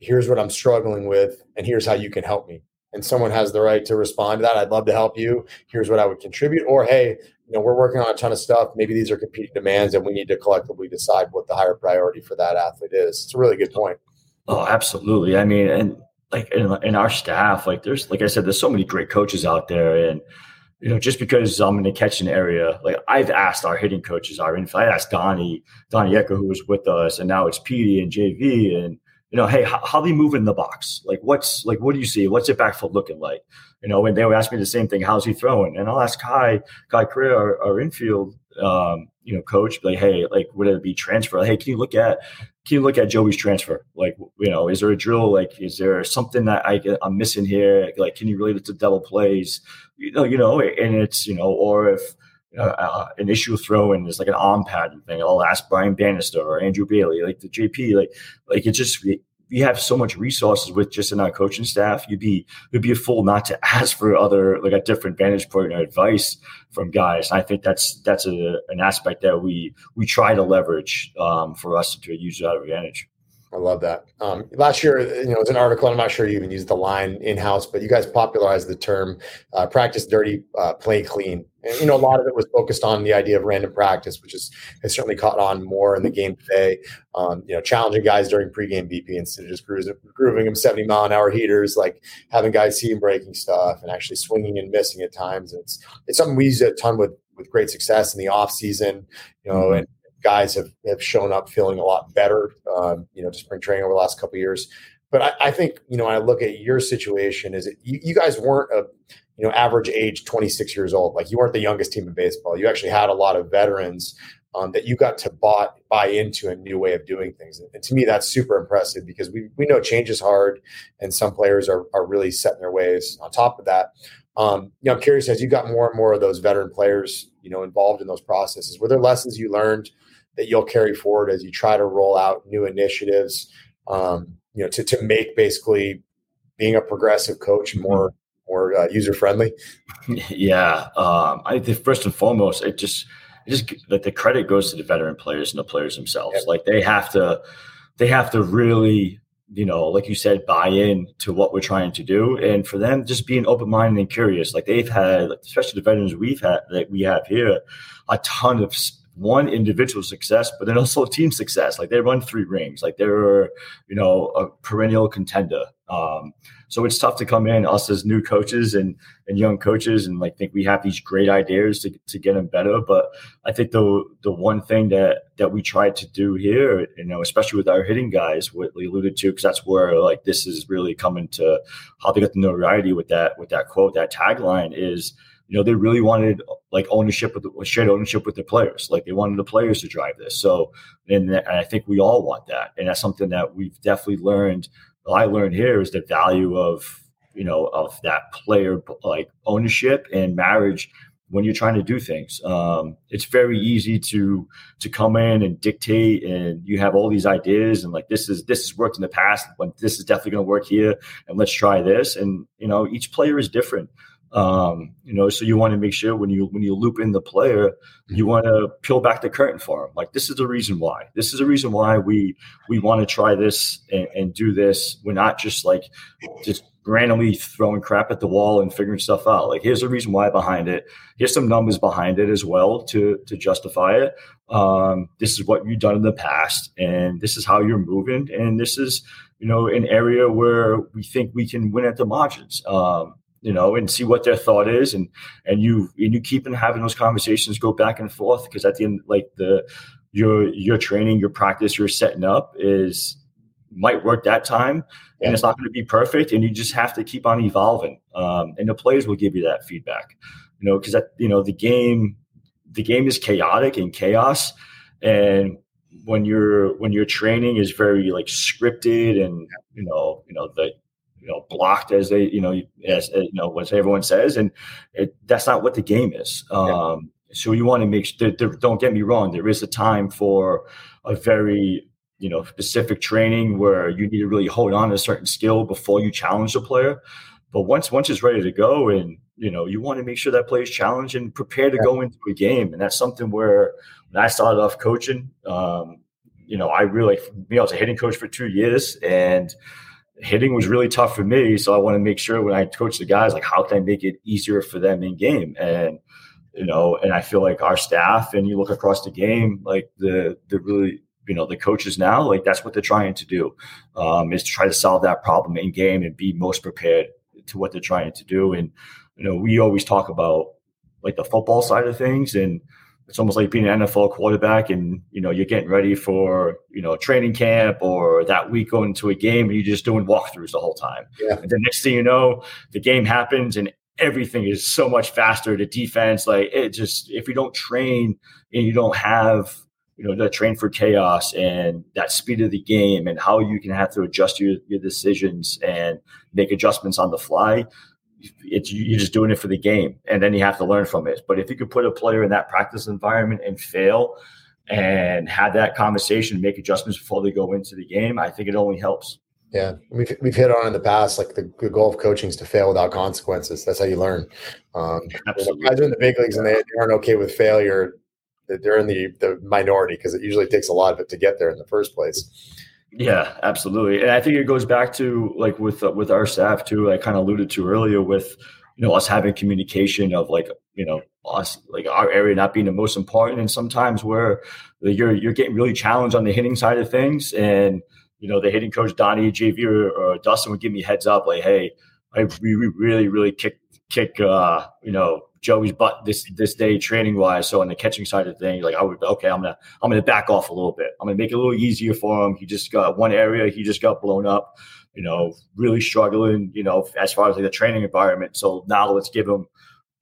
here's what I'm struggling with, and here's how you can help me. And someone has the right to respond to that. I'd love to help you. Here's what I would contribute. Or, hey, you know, we're working on a ton of stuff. Maybe these are competing demands, and we need to collectively decide what the higher priority for that athlete is. It's a really good point. Oh, absolutely. I mean, and like in, in our staff, like there's, like I said, there's so many great coaches out there. And, you know, just because I'm in a catching area, like I've asked our hitting coaches, our infield, I asked Donnie, Donnie Ecker, who was with us, and now it's Petey and J V, and, you know, hey, how, how do you move in the box? Like, what's like, what do you see? What's it backfield looking like? You know, and they would ask me the same thing. How's he throwing? And I'll ask Kai, Kai Correa, our, our infield, um, you know, coach, like, hey, like, would it be transfer? Hey, can you look at, can you look at Joey's transfer? Like, you know, is there a drill? Like, is there something that I, I'm missing here? Like, can you relate it to double plays? You know, you know, and it's, you know, or if, Uh, uh, an issue throwing is like an arm pattern thing. I'll ask Brian Bannister or Andrew Bailey, like the J P, like, like it just, you have so much resources with just in our coaching staff. You'd be, you'd be a fool not to ask for other, like a different vantage point or advice from guys. And I think that's, that's a, an aspect that we, we try to leverage um, for us to use our advantage. I love that. Um, last year, you know, it was an article, and I'm not sure you even used the line in-house, but you guys popularized the term uh, practice dirty, uh, play clean. And, you know, a lot of it was focused on the idea of random practice, which is, has certainly caught on more in the game today. Um, you know, challenging guys during pregame B P instead of just grooving, grooving them seventy mile an hour heaters, like having guys seam breaking stuff and actually swinging and missing at times. And it's, it's something we use a ton with, with great success in the off season, you know, mm-hmm. and, guys have, have shown up feeling a lot better, um, you know, to spring training over the last couple of years. But I, I think, you know, when I look at your situation, is it, you, you guys weren't a, you know, average age twenty-six years old. Like you weren't the youngest team in baseball. You actually had a lot of veterans um, that you got to bought, buy into a new way of doing things. And, and to me, that's super impressive because we we know change is hard and some players are are really set in their ways. On top of that, um, you know, I'm curious, as you got more and more of those veteran players, you know, involved in those processes, were there lessons you learned that you'll carry forward as you try to roll out new initiatives, um, you know, to, to make basically being a progressive coach more, more uh, user-friendly? Yeah. Um, I think first and foremost, it just, it just like the credit goes to the veteran players and the players themselves. Yeah. Like they have to, they have to really, you know, like you said, buy in to what we're trying to do. And for them, just being open-minded and curious, like they've had, especially the veterans we've had that we have here, a ton of one individual success, but then also team success. Like they run three rings, like they're, you know, a perennial contender. Um, so it's tough to come in, us as new coaches and, and young coaches, and like think we have these great ideas to, to get them better. But I think the the one thing that that we tried to do here, you know, especially with our hitting guys, what we alluded to, because that's where like this is really coming to how they got the notoriety with that with that quote, that tagline is, you know, they really wanted like ownership with the, shared ownership with the players. Like they wanted the players to drive this. So, and, and I think we all want that. And that's something that we've definitely learned. I learned here is the value of, you know, of that player like ownership and marriage when you're trying to do things. Um, it's very easy to to come in and dictate, and you have all these ideas and like this is this has worked in the past, but this is definitely going to work here, and let's try this. And you know, each player is different. Um, you know, so you want to make sure when you when you loop in the player, you want to peel back the curtain for him. Like this is the reason why. This is the reason why we we want to try this and, and do this. We're not just like just randomly throwing crap at the wall and figuring stuff out. Like, here's the reason why behind it. Here's some numbers behind it as well to, to justify it. Um, this is what you've done in the past, and this is how you're moving. And this is, you know, an area where we think we can win at the margins, um, you know, and see what their thought is. And, and you, and you keep on having those conversations, go back and forth. Because at the end, like the, your, your training, your practice, you're setting up is, might work that time, and it's not going to be perfect, and you just have to keep on evolving. Um, and the players will give you that feedback, you know, because that, you know, the game, the game is chaotic and chaos. And when you're, when your training is very like scripted and, you know, you know, the, you know, blocked as they, you know, as, you know, what everyone says, and it, that's not what the game is. Um, yeah. So you want to make sure, don't get me wrong, there is a time for a very, you know, specific training where you need to really hold on to a certain skill before you challenge the player. But once, once it's ready to go, and, you know, you want to make sure that player is challenged and prepared to go into a game. And that's something where when I started off coaching, um, you know, I really, you know, I was a hitting coach for two years and hitting was really tough for me. So I want to make sure when I coach the guys, like, how can I make it easier for them in game? And, you know, and I feel like our staff, and you look across the game, like the, the really, you know, the coaches now, like, that's what they're trying to do, um, is to try to solve that problem in game and be most prepared to what they're trying to do. And, you know, we always talk about like the football side of things, and it's almost like being an N F L quarterback, and, you know, you're getting ready for, you know, training camp or that week going to a game, and you're just doing walkthroughs the whole time. Yeah. And the next thing you know, the game happens and everything is so much faster. The defense, like, it just, if you don't train and you don't have, you know, that train for chaos and that speed of the game and how you can have to adjust your, your decisions and make adjustments on the fly, it's, you're just doing it for the game. And then you have to learn from it. But if you could put a player in that practice environment and fail and have that conversation, make adjustments before they go into the game, I think it only helps. Yeah. We've, we've hit on in the past, like, the, the goal of coaching is to fail without consequences. That's how you learn. Um, Absolutely. Guys are in the big leagues and they aren't okay with failure. They're in the, the minority, because it usually takes a lot of it to get there in the first place. Yeah, absolutely. And I think it goes back to, like, with uh, with our staff too. I kind of alluded to earlier with, you know, us having communication of, like, you know, us, like, our area not being the most important. And sometimes where you're you're getting really challenged on the hitting side of things, and, you know, the hitting coach Donnie, J V, or, or Dustin would give me heads up, like, hey, I we really really kick kick uh, you know, Joey's butt this this day training wise. So on the catching side of things, like, I would, okay, I'm gonna I'm gonna back off a little bit. I'm gonna make it a little easier for him. He just got one area, he just got blown up, you know, really struggling, you know, as far as like the training environment. So now let's give him,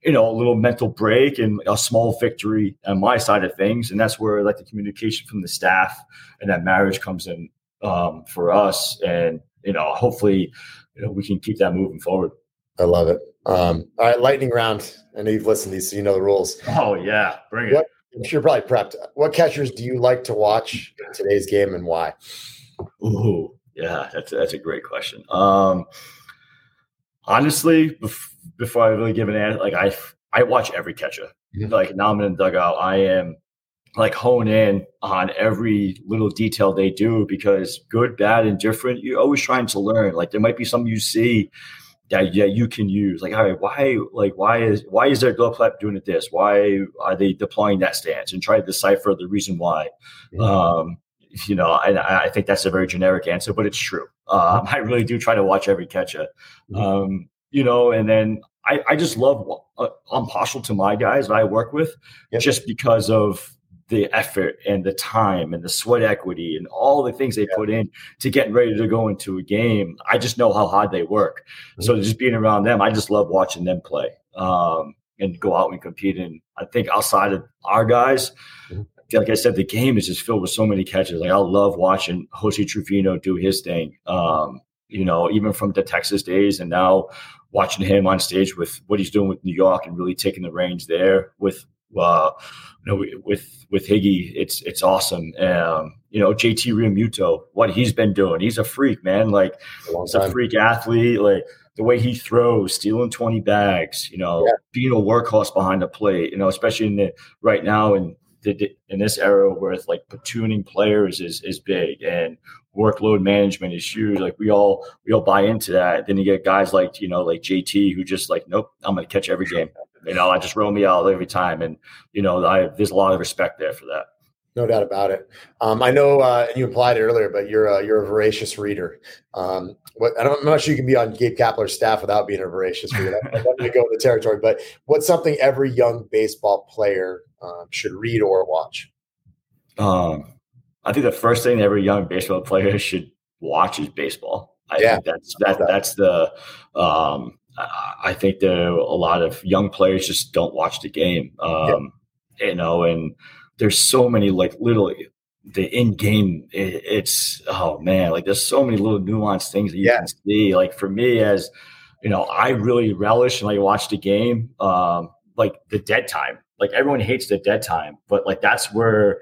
you know, a little mental break and a small victory on my side of things. And that's where, like, the communication from the staff and that marriage comes in um, for us. And, you know, hopefully, you know, we can keep that moving forward. I love it. Um, all right, lightning round. I know you've listened to these, so you know the rules. Oh, yeah. Bring what, it. You're probably prepped. What catchers do you like to watch in today's game and why? Ooh, yeah, that's, that's a great question. Um, honestly, bef- before I really give an answer, like, I I watch every catcher. Mm-hmm. Like, now I'm in the dugout. I am, like, hone in on every little detail they do, because good, bad, and different, you're always trying to learn. Like, there might be something you see that yeah, you can use, like, all right, why, like, why is, why is their glove flap doing it this? Why are they deploying that stance? And try to decipher the reason why. Mm-hmm. Um, you know, and I, I think that's a very generic answer, but it's true. Um, I really do try to watch every catcher, mm-hmm. um, you know, and then I, I just love, uh, I'm partial to my guys that I work with, yep. just because of the effort and the time and the sweat equity and all the things they yeah. put in to get ready to go into a game. I just know how hard they work. Mm-hmm. So just being around them, I just love watching them play um, and go out and compete. And I think outside of our guys, mm-hmm. like I said, the game is just filled with so many catches. Like, I love watching Jose Trevino do his thing, um, you know, even from the Texas days, and now watching him on stage with what he's doing with New York and really taking the reins there with, Uh, you know, with with Higgy, it's it's awesome. Um, you know, J T Realmuto, what he's been doing. He's a freak, man. Like, a he's time. a freak athlete. Like, the way he throws, stealing twenty bags. You know, yeah. being a workhorse behind the plate. You know, especially in the, right now in in this era where like platooning players is is big and workload management is huge. Like we all we all buy into that. Then you get guys like you know like J T who just like, nope, I'm going to catch every game. You know, I just roll me out every time, and you know, I, there's a lot of respect there for that. No doubt about it. Um, I know uh, you implied it earlier, but you're a, you're a voracious reader. Um, what, I don't, I'm not sure you can be on Gabe Kapler's staff without being a voracious reader. That's going to go with the territory. But what's something every young baseball player um, should read or watch? Um, I think the first thing every young baseball player should watch is baseball. I yeah. think that's that, that's the um, – I think there a lot of young players just don't watch the game, um, yeah. you know, and – there's so many, like, literally the in-game, it, it's, oh, man, like there's so many little nuanced things that you yeah. can see. Like for me as, you know, I really relish when I watch the game, um, like the dead time. Like everyone hates the dead time, but like that's where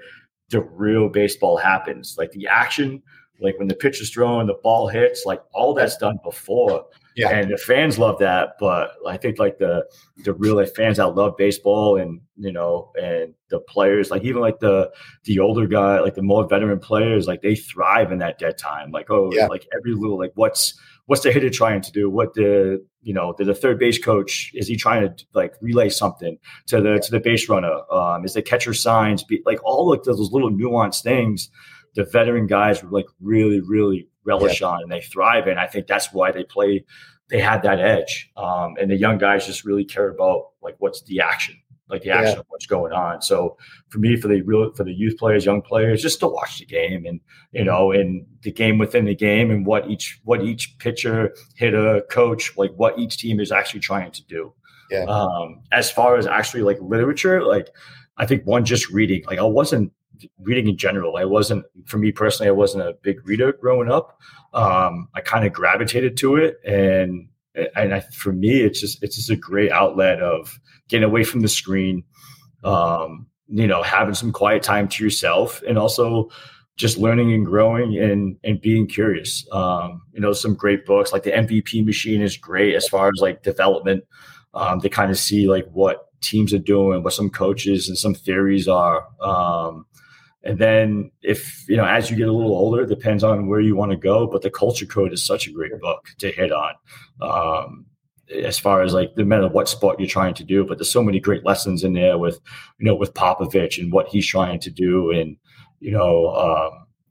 the real baseball happens. Like the action, like when the pitch is thrown, the ball hits, like all that's done before. Yeah. And the fans love that, but I think like the the real like, fans that love baseball and you know and the players, like even like the the older guy, like the more veteran players, like they thrive in that dead time. Like oh, yeah. like every little like what's what's the hitter trying to do? What the you know the, the third base coach is he trying to like relay something to the to the base runner? Um, is the catcher signs be, like all like those little nuanced things? The veteran guys were like really really. relish yeah. on and they thrive in. I think that's why they play, they have that edge. Um, and the young guys just really care about like what's the action, like the action yeah. of what's going on. So for me, for the real, for the youth players, young players, just to watch the game and, you know, and the game within the game and what each, what each pitcher, hitter, coach, like what each team is actually trying to do. Yeah. Um, as far as actually like literature, like I think one just reading, like I wasn't, reading in general. I wasn't, for me personally, I wasn't a big reader growing up. Um, I kind of gravitated to it. And and I, for me, it's just it's just a great outlet of getting away from the screen, um, you know, having some quiet time to yourself and also just learning and growing and and being curious. Um, you know, some great books like the M V P Machine is great as far as like development. Um, they kind of see like what teams are doing, what some coaches and some theories are. Um And then if, you know, as you get a little older, it depends on where you want to go. But the Culture Code is such a great book to hit on um, as far as like no matter what sport you're trying to do. But there's so many great lessons in there with, you know, with Popovich and what he's trying to do. And, you know, um,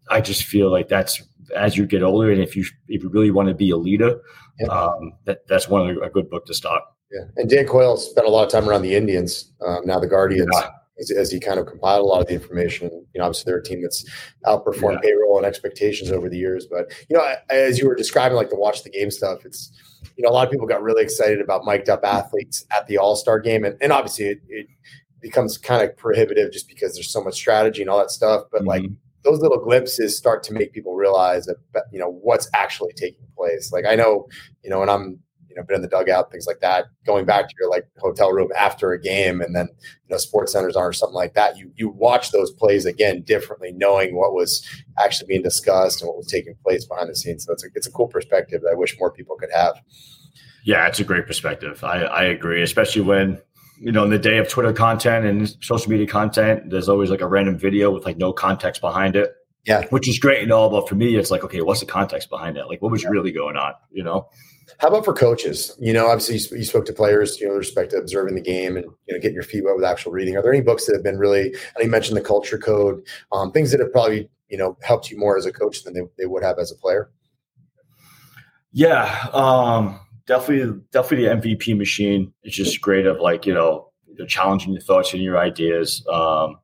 I just feel like that's as you get older. And if you if you really want to be a leader, yeah. um, that, that's one of the, a good book to start. Yeah. And Dan Quayle spent a lot of time around the Indians, um, now the Guardians. Yeah. As, as he kind of compiled a lot of the information, you know, obviously they're a team that's outperformed yeah. payroll and expectations over the years. But, you know, as you were describing, like the watch the game stuff, it's, you know, a lot of people got really excited about mic'd up athletes at the All-Star game. And, and obviously it, it becomes kind of prohibitive just because there's so much strategy and all that stuff. But mm-hmm. like those little glimpses start to make people realize that, you know, what's actually taking place. Like I know, you know, and I'm, you know, been in the dugout, things like that, going back to your like hotel room after a game and then, you know, sports centers on or something like that. You, you watch those plays again, differently, knowing what was actually being discussed and what was taking place behind the scenes. So it's a, it's a cool perspective that I wish more people could have. Yeah, it's a great perspective. I, I agree, especially when, you know, in the day of Twitter content and social media content, there's always like a random video with like no context behind it. Yeah. Which is great and all, but for me, it's like, okay, what's the context behind that? Like, what was yeah. really going on, you know? How about for coaches? You know, obviously you, you spoke to players, you know, with respect to observing the game and, you know, getting your feet wet with actual reading. Are there any books that have been really, I know you mentioned the Culture Code, um, things that have probably, you know, helped you more as a coach than they, they would have as a player? Yeah, um, definitely, definitely the M V P Machine. It's just great of like, you know, challenging your thoughts and your ideas. Um,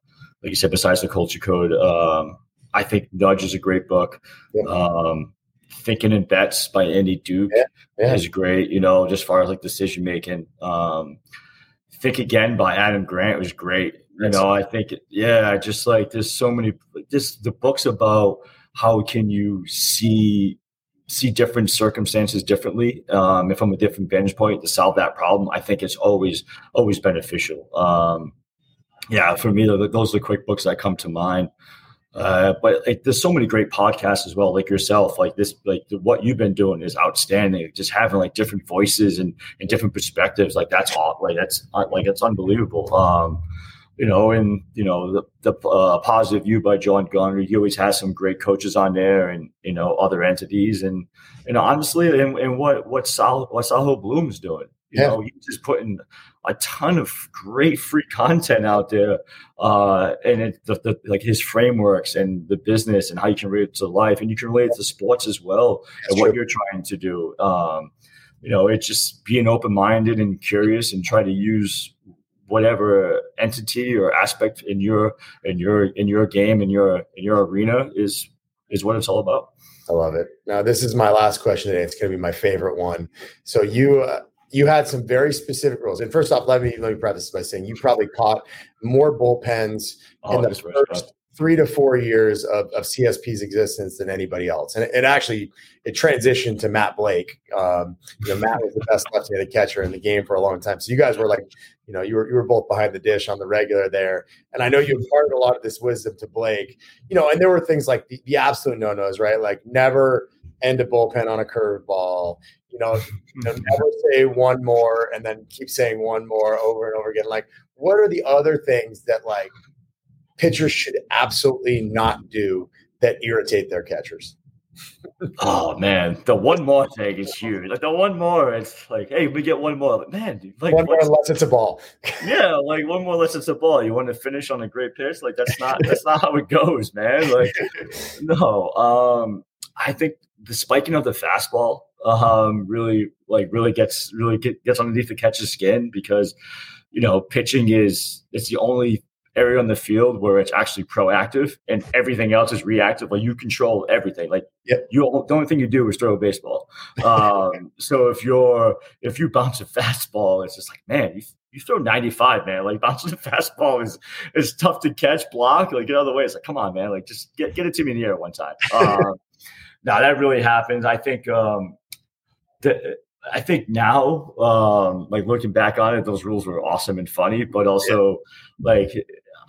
like you said, besides the Culture Code, um, I think Nudge is a great book. Yeah. Um, Thinking in Bets by Andy Duke yeah, yeah. is great, you know, just far as like decision making. Um, Think Again by Adam Grant was great. You Excellent. know, I think, yeah, just like there's so many, just the books about how can you see see different circumstances differently um, from a different vantage point to solve that problem. I think it's always, always beneficial. Um, yeah, for me, those are the quick books that come to mind. Uh, but like, there's so many great podcasts as well, like yourself, like this, like the, what you've been doing is outstanding. Just having like different voices and, and different perspectives. Like that's hot. Like that's like, it's unbelievable. Um, you know, and, you know, the, the uh, Positive View by John Gunner, he always has some great coaches on there and, you know, other entities. And, you know, honestly, and, and what, what Sal, what Sahil Bloom's doing, you yeah. know, he's just putting a ton of great free content out there. Uh, and it, the, the, like his frameworks and the business and how you can relate it to life, and you can relate it to sports as well. That's and true. What you're trying to do. Um, you know, it's just being open-minded and curious and try to use whatever entity or aspect in your in your in your game in your in your arena is is what it's all about. I love it. Now, this is my last question today. It's going to be my favorite one. So you uh, you had some very specific rules. And first off, let me let me preface by saying you probably caught more bullpens oh, in the first right. three to four years of, of C S P's existence than anybody else. And it, it actually it transitioned to Matt Blake. Um, you know, Matt was the best left-handed catcher in the game for a long time. So you guys were like, you know, you were you were both behind the dish on the regular there. And I know you imparted a lot of this wisdom to Blake. You know, and there were things like the, the absolute no-nos, right? Like never end a bullpen on a curveball. You know, you know, never say one more and then keep saying one more over and over again. Like, what are the other things that like pitchers should absolutely not do that irritate their catchers? Oh man, the one more thing is huge. Like the one more, it's like, hey, we get one more. But man, dude, like one more unless it's a ball. Yeah, like one more unless it's a ball. You want to finish on a great pitch? Like that's not that's not how it goes, man. Like no, um, I think the spiking of the fastball um, really, like, really gets really get, gets underneath the catcher's skin, because you know pitching is it's the only area on the field where it's actually proactive and everything else is reactive. Like you control everything. Like yep. you, the only thing you do is throw a baseball. Um, so if you're, if you bounce a fastball, it's just like, man, you, you throw ninety-five, man. Like bouncing a fastball is, is tough to catch, block, like get out of the way. It's like, come on, man. Like just get, get it to me in the air one time. Um, now that really happens. I think, um, the, I think now, um, like looking back on it, those rules were awesome and funny, but also yeah. like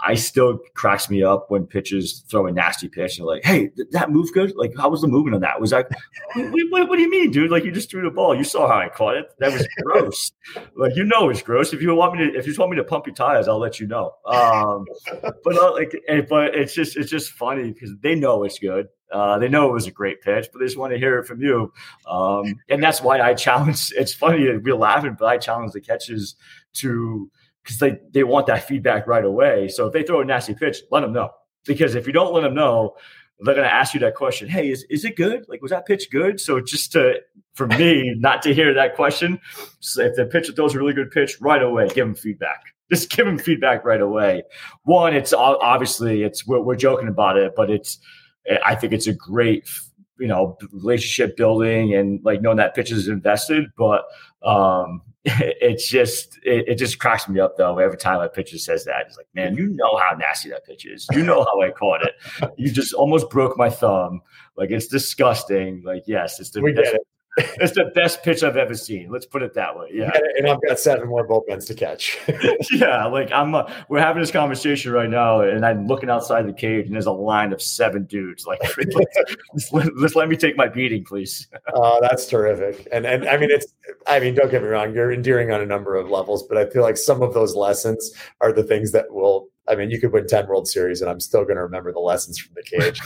I still cracks me up when pitchers throw a nasty pitch and like, hey, did that move good? Like, how was the movement on that? It was like, what, what do you mean, dude? Like, you just threw the ball. You saw how I caught it. That was gross. Like, you know, it's gross. If you want me to, if you just want me to pump your tires, I'll let you know. Um, but uh, like, but it's just, it's just funny because they know it's good. Uh, they know it was a great pitch, but they just want to hear it from you. Um, and that's why I challenge. It's funny, we're laughing, but I challenge the catches to, because they, they want that feedback right away. So if they throw a nasty pitch, let them know. Because if you don't let them know, they're going to ask you that question. Hey, is is it good? Like, was that pitch good? So just to, for me, not to hear that question, so if the pitcher throws a really good pitch right away, give them feedback. Just give them feedback right away. One, it's obviously, it's we're, we're joking about it, but it's, I think it's a great, you know, relationship building and like knowing that pitch is invested, but um, it's just, it, it just cracks me up though. Every time a pitcher says that, it's like, man, you know how nasty that pitch is. You know how I caught it. You just almost broke my thumb. Like it's disgusting. Like, yes, it's the, best, it. it's the best pitch I've ever seen. Let's put it that way. Yeah. And I've got seven more bullpens to catch. yeah. Like I'm, uh, we're having this conversation right now and I'm looking outside the cage and there's a line of seven dudes. Like, let's, let, let's let me take my beating, please. Oh, that's terrific. And, and I mean, it's, I mean, don't get me wrong. You're endearing on a number of levels, but I feel like some of those lessons are the things that will, I mean, you could win ten World Series, and I'm still going to remember the lessons from the cage.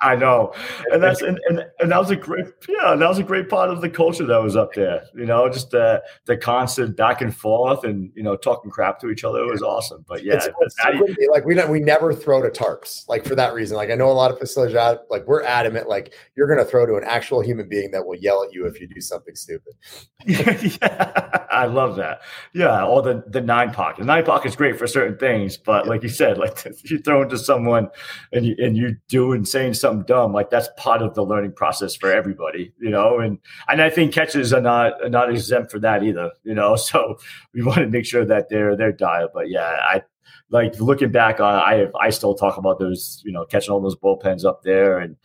I know, and that's and, and and that was a great yeah, that was a great part of the culture that was up there. You know, just the the constant back and forth, and you know, talking crap to each other. It was awesome. But yeah, it's, it's so you, like we we never throw to tarps, like for that reason. Like I know a lot of facilities out, like we're adamant, like you're going to throw to an actual human being that will yell at you if you do something stupid. yeah, I love that. Yeah, all the the nine pocket. The nine pocket is great for certain things. But like you said, like if you throw into someone and you and you do and saying something dumb, like that's part of the learning process for everybody, you know. And and I think catches are not are not exempt from that either, you know. So we want to make sure that they're they're dialed. But yeah, I like looking back on I have, I still talk about those, you know, catching all those bullpens up there and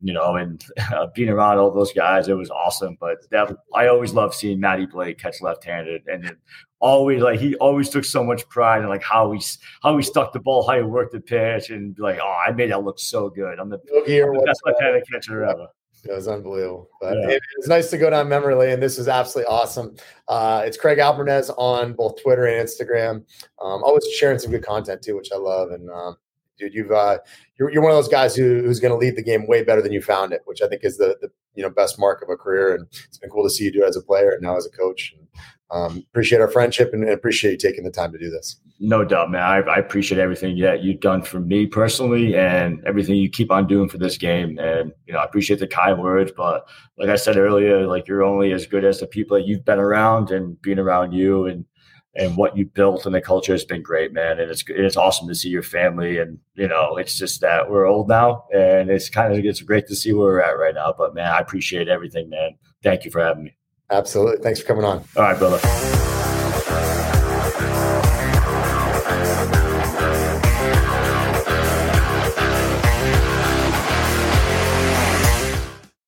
you know and uh, being around all those guys. It was awesome. But that I always loved seeing Matty Blake catch left-handed and. It, Always like he always took so much pride in like how he how he stuck the ball, how he worked the pitch, and be like, oh, I made that look so good. I'm the, I'm the best left-handed catcher ever. It was unbelievable. But yeah. it, it was nice to go down memory lane. This is absolutely awesome. Uh, it's Craig Alvarez on both Twitter and Instagram. Um, always sharing some good content too, which I love. And um, dude, you've uh, you're, you're one of those guys who, who's going to leave the game way better than you found it, which I think is the, the you know best mark of a career. And it's been cool to see you do it as a player and now as a coach. And, um, appreciate our friendship and appreciate you taking the time to do this. No doubt, man. I, I appreciate everything that you've done for me personally and everything you keep on doing for this game. And, you know, I appreciate the kind words, but like I said earlier, like you're only as good as the people that you've been around, and being around you and, and what you built and the culture has been great, man. And it's, it's awesome to see your family. And, you know, it's just that we're old now and it's kind of, it's great to see where we're at right now, but man, I appreciate everything, man. Thank you for having me. Absolutely. Thanks for coming on. All right, brother.